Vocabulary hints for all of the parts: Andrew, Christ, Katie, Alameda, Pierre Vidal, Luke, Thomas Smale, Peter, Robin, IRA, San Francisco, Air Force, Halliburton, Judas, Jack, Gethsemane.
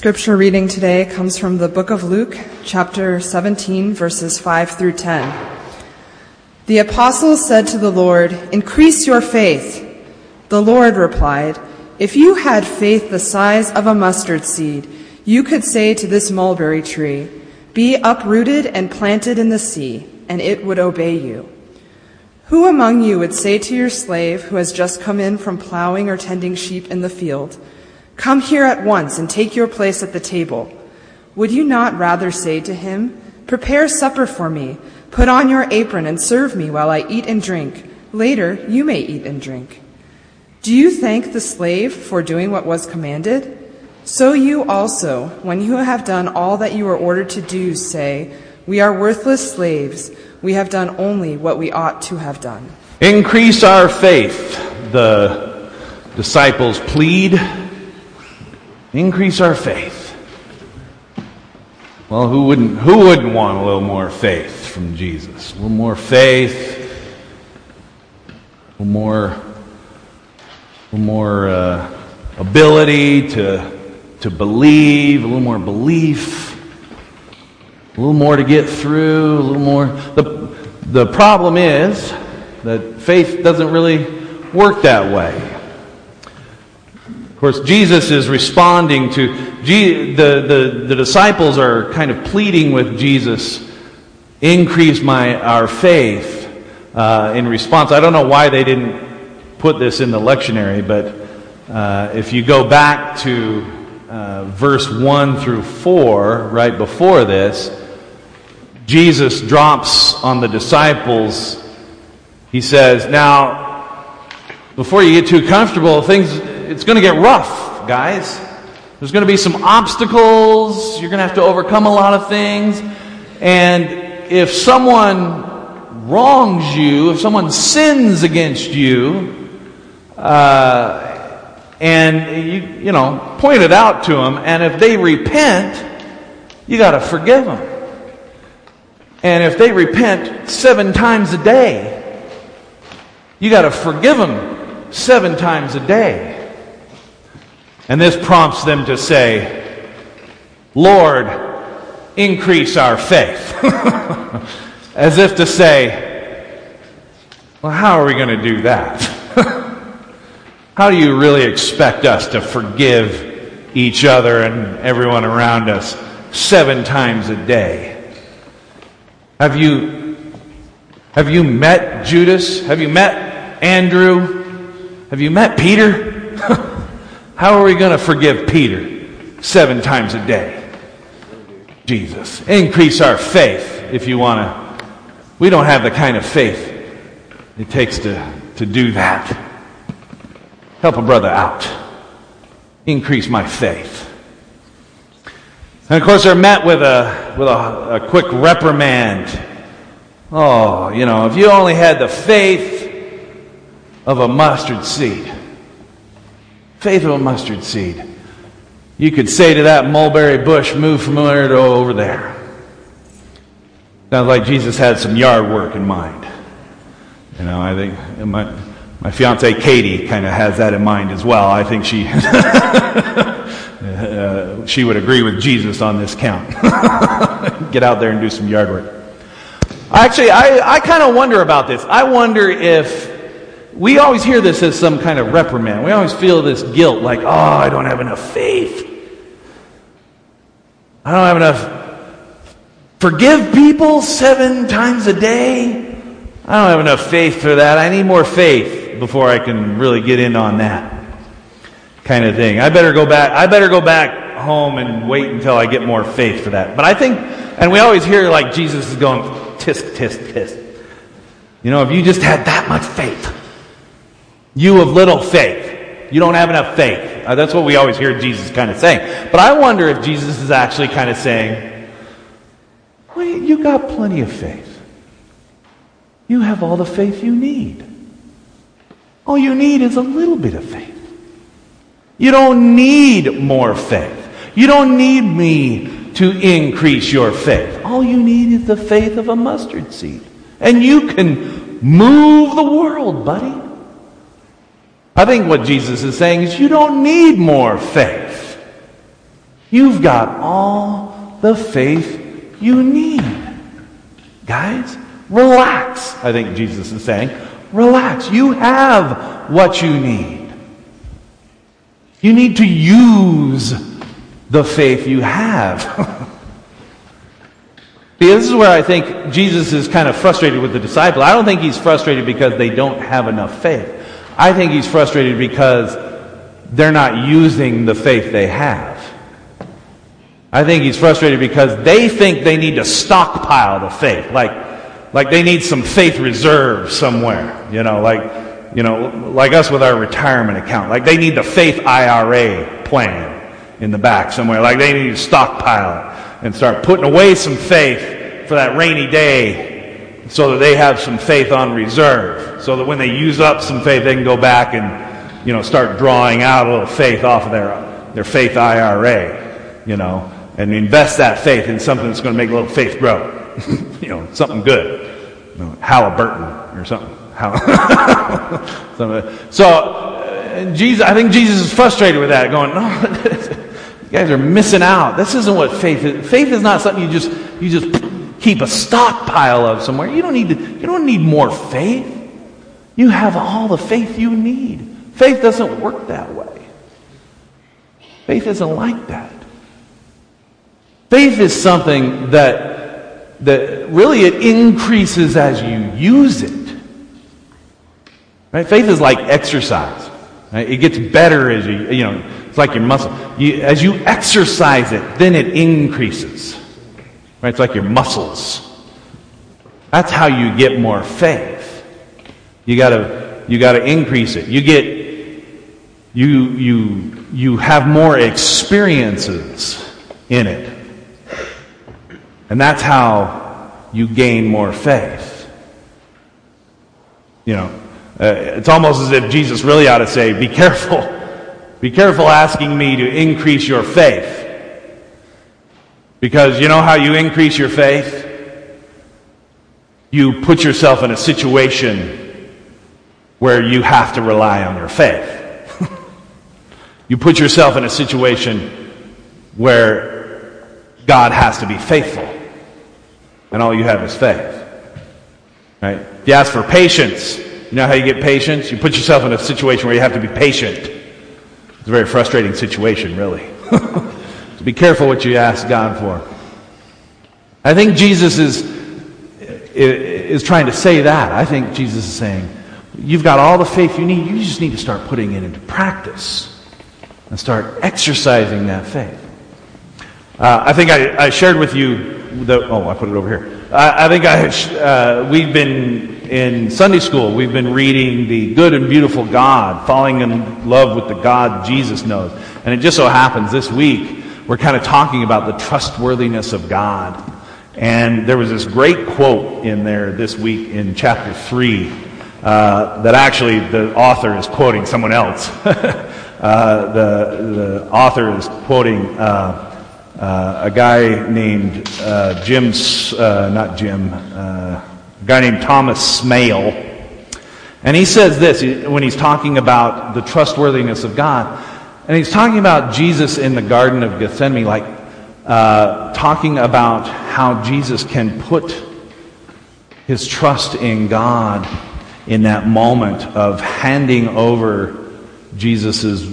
Scripture reading today comes from the book of Luke, chapter 17, verses 5 through 10. The apostles said to the Lord, "Increase your faith." The Lord replied, "If you had faith the size of a mustard seed, you could say to this mulberry tree, 'Be uprooted and planted in the sea,' and it would obey you. Who among you would say to your slave who has just come in from plowing or tending sheep in the field, 'Come here at once and take your place at the table'? Would you not rather say to him, 'Prepare supper for me, put on your apron and serve me while I eat and drink. Later you may eat and drink'? Do you thank the slave for doing what was commanded? So you also, when you have done all that you were ordered to do, say, 'We are worthless slaves. We have done only what we ought to have done.'" Increase our faith, the disciples plead. Increase our faith. Well, who wouldn't want a little more faith from Jesus? A little more faith, a little more ability to believe, a little more belief, a little more to get through, a little more. The problem is that faith doesn't really work that way. Of course, Jesus is responding to the disciples are kind of pleading with Jesus, "Increase our faith." In response, I don't know why they didn't put this in the lectionary, but if you go back to verse 1 through 4, right before this, Jesus drops on the disciples. He says, "Now, before you get too comfortable, it's going to get rough, guys. There's going to be some obstacles. You're going to have to overcome a lot of things. And if someone wrongs you, if someone sins against you, and you point it out to them, and if they repent, you got to forgive them. And if they repent 7 times a day, you got to forgive them 7 times a day." And this prompts them to say, "Lord, increase our faith." As if to say, well, how are we going to do that? How do you really expect us to forgive each other and everyone around us 7 times a day? Have you met Judas? Have you met Andrew? Have you met Peter? How are we going to forgive Peter 7 times a day? Jesus, increase our faith if you want to. We don't have the kind of faith it takes to do that. Help a brother out. Increase my faith. And of course they're met with a quick reprimand. Oh, if you only had the faith of a mustard seed. Faith of a mustard seed. You could say to that mulberry bush, "Move from there to over there." Sounds like Jesus had some yard work in mind. I think my fiancée Katie kind of has that in mind as well. I think she she would agree with Jesus on this count. Get out there and do some yard work. Actually, I kind of wonder about this. I wonder if we always hear this as some kind of reprimand. We always feel this guilt, like, oh, I don't have enough faith. I don't have enough. Forgive people 7 times a day? I don't have enough faith for that. I need more faith before I can really get in on that kind of thing. I better go back home and wait until I get more faith for that. But I think, and we always hear like Jesus is going, "Tisk, tisk, tisk." If you just had that much faith. You of little faith. You don't have enough faith. That's what we always hear Jesus kind of saying. But I wonder if Jesus is actually kind of saying, well, you got plenty of faith. You have all the faith you need. All you need is a little bit of faith. You don't need more faith. You don't need me to increase your faith. All you need is the faith of a mustard seed. And you can move the world, buddy. I think what Jesus is saying is you don't need more faith. You've got all the faith you need. Guys, relax, I think Jesus is saying. Relax. You have what you need. You need to use the faith you have. This is where I think Jesus is kind of frustrated with the disciples. I don't think he's frustrated because they don't have enough faith. I think he's frustrated because they're not using the faith they have. I think he's frustrated because they think they need to stockpile the faith. Like they need some faith reserve somewhere. Like us with our retirement account. Like they need the faith IRA plan in the back somewhere. Like they need to stockpile it and start putting away some faith for that rainy day so that they have some faith on reserve, so that when they use up some faith, they can go back and, start drawing out a little faith off of their faith IRA, and invest that faith in something that's going to make a little faith grow. Something good. Halliburton or something. So Jesus, I think Jesus is frustrated with that, going, no, you guys are missing out. This isn't what faith is. Faith is not something you just keep a stockpile of somewhere. You don't need more faith. You have all the faith you need. Faith doesn't work that way. Faith isn't like that. Faith is something that really it increases as you use it. Right? Faith is like exercise. Right? It gets better as you. It's like your muscle. As you exercise it, then it increases. Right? It's like your muscles. That's how you get more faith. You gotta increase it. You have more experiences in it. And that's how you gain more faith. It's almost as if Jesus really ought to say, be careful. Be careful asking me to increase your faith. Because you know how you increase your faith? You put yourself in a situation where you have to rely on your faith. You put yourself in a situation where God has to be faithful. And all you have is faith. Right? If you ask for patience, you know how you get patience? You put yourself in a situation where you have to be patient. It's a very frustrating situation, really. So be careful what you ask God for. I think Jesus is trying to say that. I think Jesus is saying, you've got all the faith you need. You just need to start putting it into practice and start exercising that faith. I think I shared with you I put it over here. We've been in Sunday school. We've been reading The Good and Beautiful God, falling in love with the God Jesus knows. And it just so happens this week we're kind of talking about the trustworthiness of God. And there was this great quote in there this week in chapter 3 that actually the author is quoting someone else. The author is quoting a guy named a guy named Thomas Smale. And he says this when he's talking about the trustworthiness of God. And he's talking about Jesus in the Garden of Gethsemane, talking about how Jesus can put his trust in God in that moment of handing over Jesus is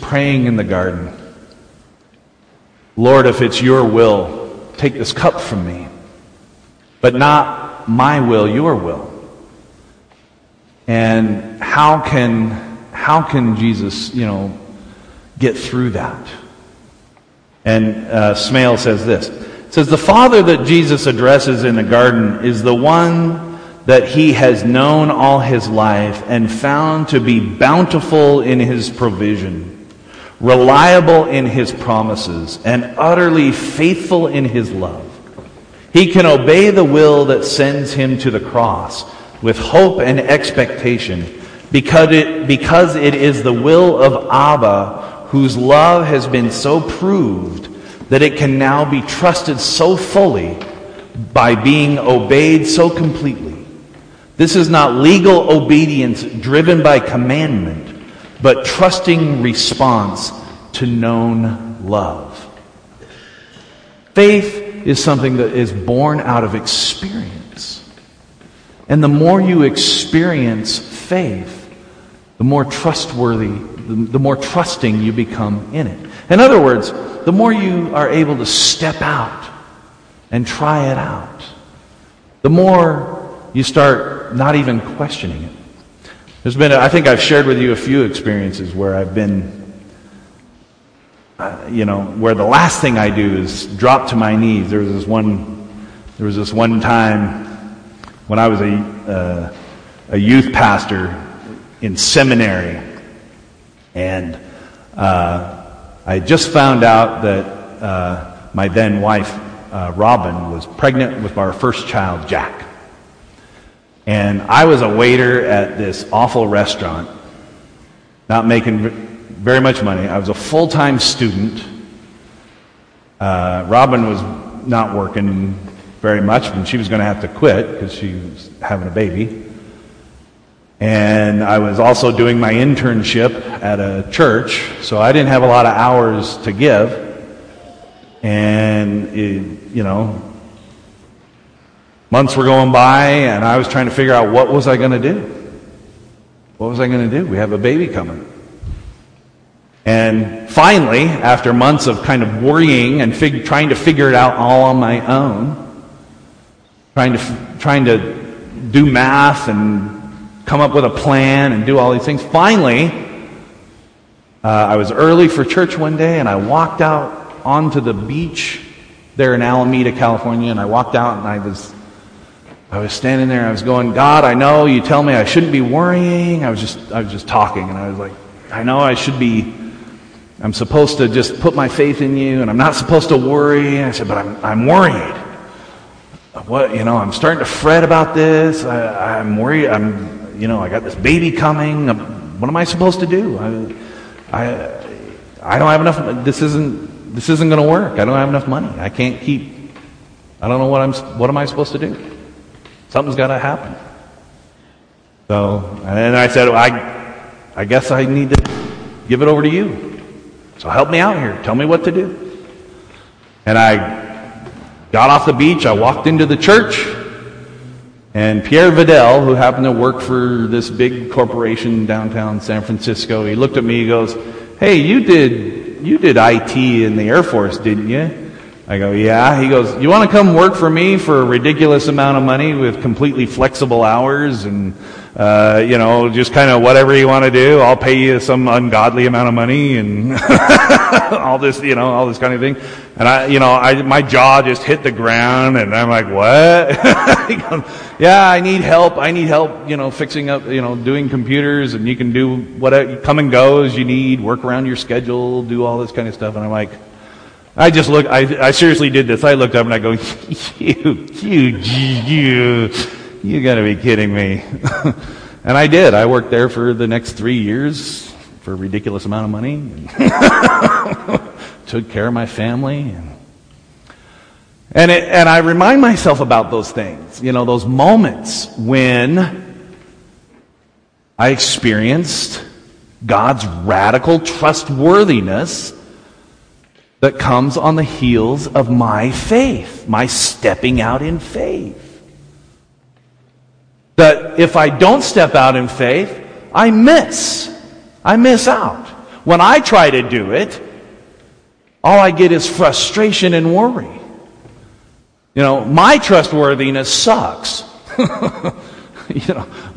praying in the garden. Lord, if it's your will, take this cup from me. But not my will, your will. And how can Jesus, get through that? And Smale says this. It says, the Father that Jesus addresses in the garden is the one that he has known all his life and found to be bountiful in his provision, reliable in his promises, and utterly faithful in his love. He can obey the will that sends him to the cross with hope and expectation because it is the will of Abba whose love has been so proved that it can now be trusted so fully by being obeyed so completely. This is not legal obedience driven by commandment, but trusting response to known love. Faith is something that is born out of experience. And the more you experience faith, the more trusting you become in it. In other words, the more you are able to step out and try it out, the more you start not even questioning it. There's been, I think I've shared with you a few experiences where I've been, where the last thing I do is drop to my knees. There was this one time when I was a youth pastor in seminary, and I just found out that my then wife, Robin, was pregnant with our first child, Jack. And I was a waiter at this awful restaurant, not making very much money. I was a full-time student. Robin was not working very much, and she was going to have to quit because she was having a baby. And I was also doing my internship at a church, so I didn't have a lot of hours to give. And, months were going by, and I was trying to figure out what was I going to do. What was I going to do? We have a baby coming. And finally, after months of kind of worrying and trying to figure it out all on my own, trying to do math and come up with a plan and do all these things. Finally, I was early for church one day, and I walked out onto the beach there in Alameda, California, and I walked out, and I was standing there, and I was going, God, I know you tell me I shouldn't be worrying. I was just talking, and I was like, I know I'm supposed to just put my faith in you, and I'm not supposed to worry. And I said, but I'm worried. What, I'm starting to fret about this. I'm worried. I got this baby coming. What am I supposed to do? I don't have enough. This isn't going to work. I don't have enough money. I can't keep. I don't know what am I supposed to do? Something's got to happen. So, and I said, I guess I need to give it over to you. So help me out here. Tell me what to do. And I got off the beach. I walked into the church. And Pierre Vidal, who happened to work for this big corporation downtown San Francisco, he looked at me, he goes, hey, you did IT in the Air Force, didn't you? I go, yeah. He goes, you want to come work for me for a ridiculous amount of money with completely flexible hours and, just kind of whatever you want to do. I'll pay you some ungodly amount of money and all this kind of thing. And my jaw just hit the ground, and I'm like, what? He goes, yeah, I need help, fixing up, doing computers, and you can do whatever, come and go as you need, work around your schedule, do all this kind of stuff. And I'm like, I seriously did this. I looked up and I go, you gotta be kidding me. And I did. I worked there for the next 3 years for a ridiculous amount of money. And took care of my family, and I remind myself about those things, those moments when I experienced God's radical trustworthiness that comes on the heels of my faith, my stepping out in faith. That if I don't step out in faith, I miss out. When I try to do it, all I get is frustration and worry. My trustworthiness sucks.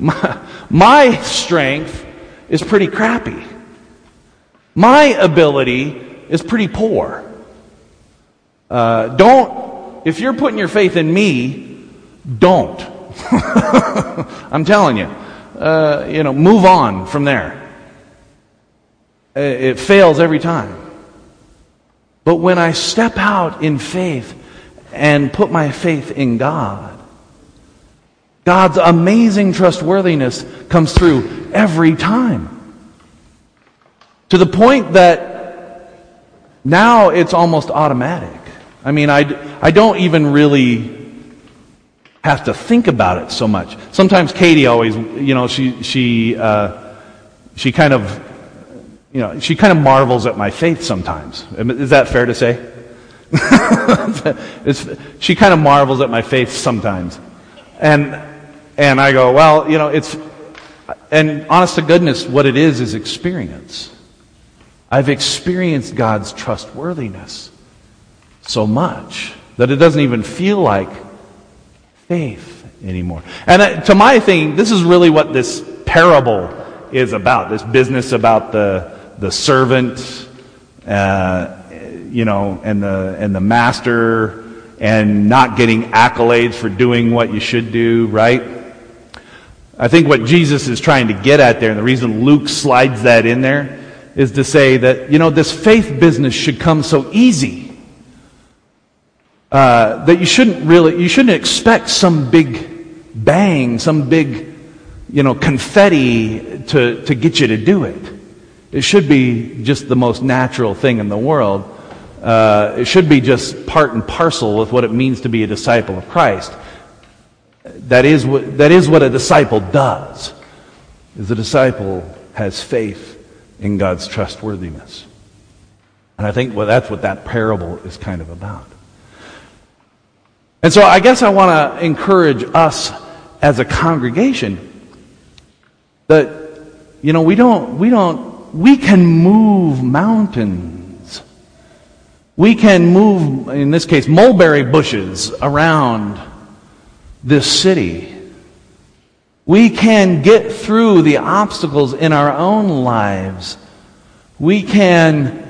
My strength is pretty crappy. My ability is pretty poor. If you're putting your faith in me, don't. I'm telling you. Move on from there. It fails every time. But when I step out in faith and put my faith in God, God's amazing trustworthiness comes through every time. To the point that now it's almost automatic. I mean, I don't even really have to think about it so much. Sometimes Katie always, she kind of she kind of marvels at my faith sometimes. Is that fair to say? She kind of marvels at my faith sometimes. And I go, well, it's... And honest to goodness, what it is experience. I've experienced God's trustworthiness so much that it doesn't even feel like faith anymore. And to my thinking, this is really what this parable is about, this business about the servant, and the master, and not getting accolades for doing what you should do, right? I think what Jesus is trying to get at there, and the reason Luke slides that in there, is to say that, this faith business should come so easy that you shouldn't expect some big bang, some big, confetti to get you to do it. It should be just the most natural thing in the world. It should be just part and parcel with what it means to be a disciple of Christ. That is what a disciple does, is a disciple has faith in God's trustworthiness. And I think that's what that parable is kind of about. And so I guess I want to encourage us as a congregation that, we can move mountains. We can move, in this case, mulberry bushes around this city. We can get through the obstacles in our own lives. We can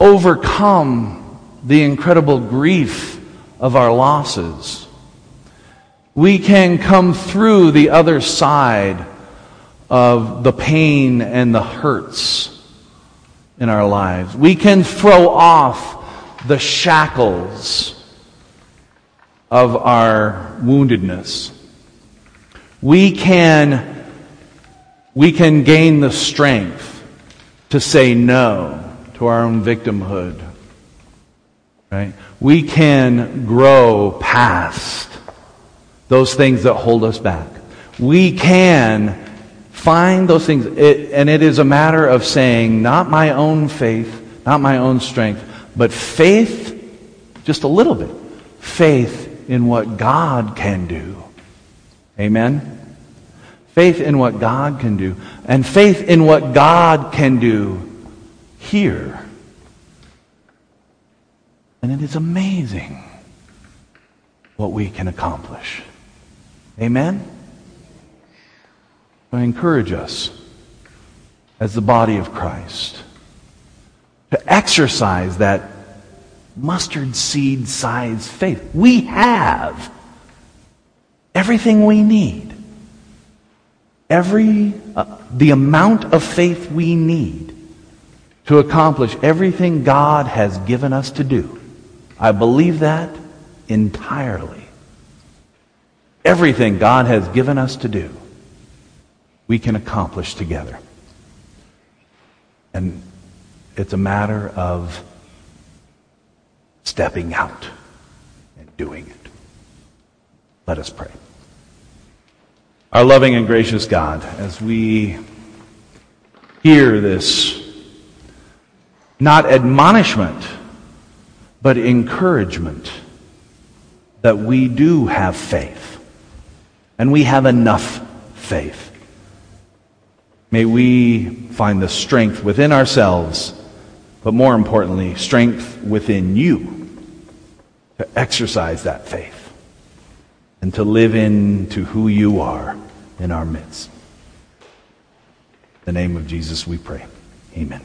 overcome the incredible grief of our losses. We can come through the other side of the pain and the hurts in our lives. We can throw off the shackles of our woundedness. We can gain the strength to say no to our own victimhood. Right? We can grow past those things that hold us back. We can find those things. And it is a matter of saying, not my own faith, not my own strength, but faith, just a little bit, faith in what God can do. Amen? Faith in what God can do. And faith in what God can do here. And it is amazing what we can accomplish. Amen? I encourage us as the body of Christ to exercise that mustard seed size faith. We have everything we need, the amount of faith we need to accomplish everything God has given us to do. I believe that entirely. Everything God has given us to do, we can accomplish together. And it's a matter of stepping out and doing it. Let us pray. Our loving and gracious God, as we hear this, not admonishment, but encouragement that we do have faith, and we have enough faith. May we find the strength within ourselves, but more importantly, strength within you to exercise that faith and to live into who you are in our midst. In the name of Jesus we pray. Amen.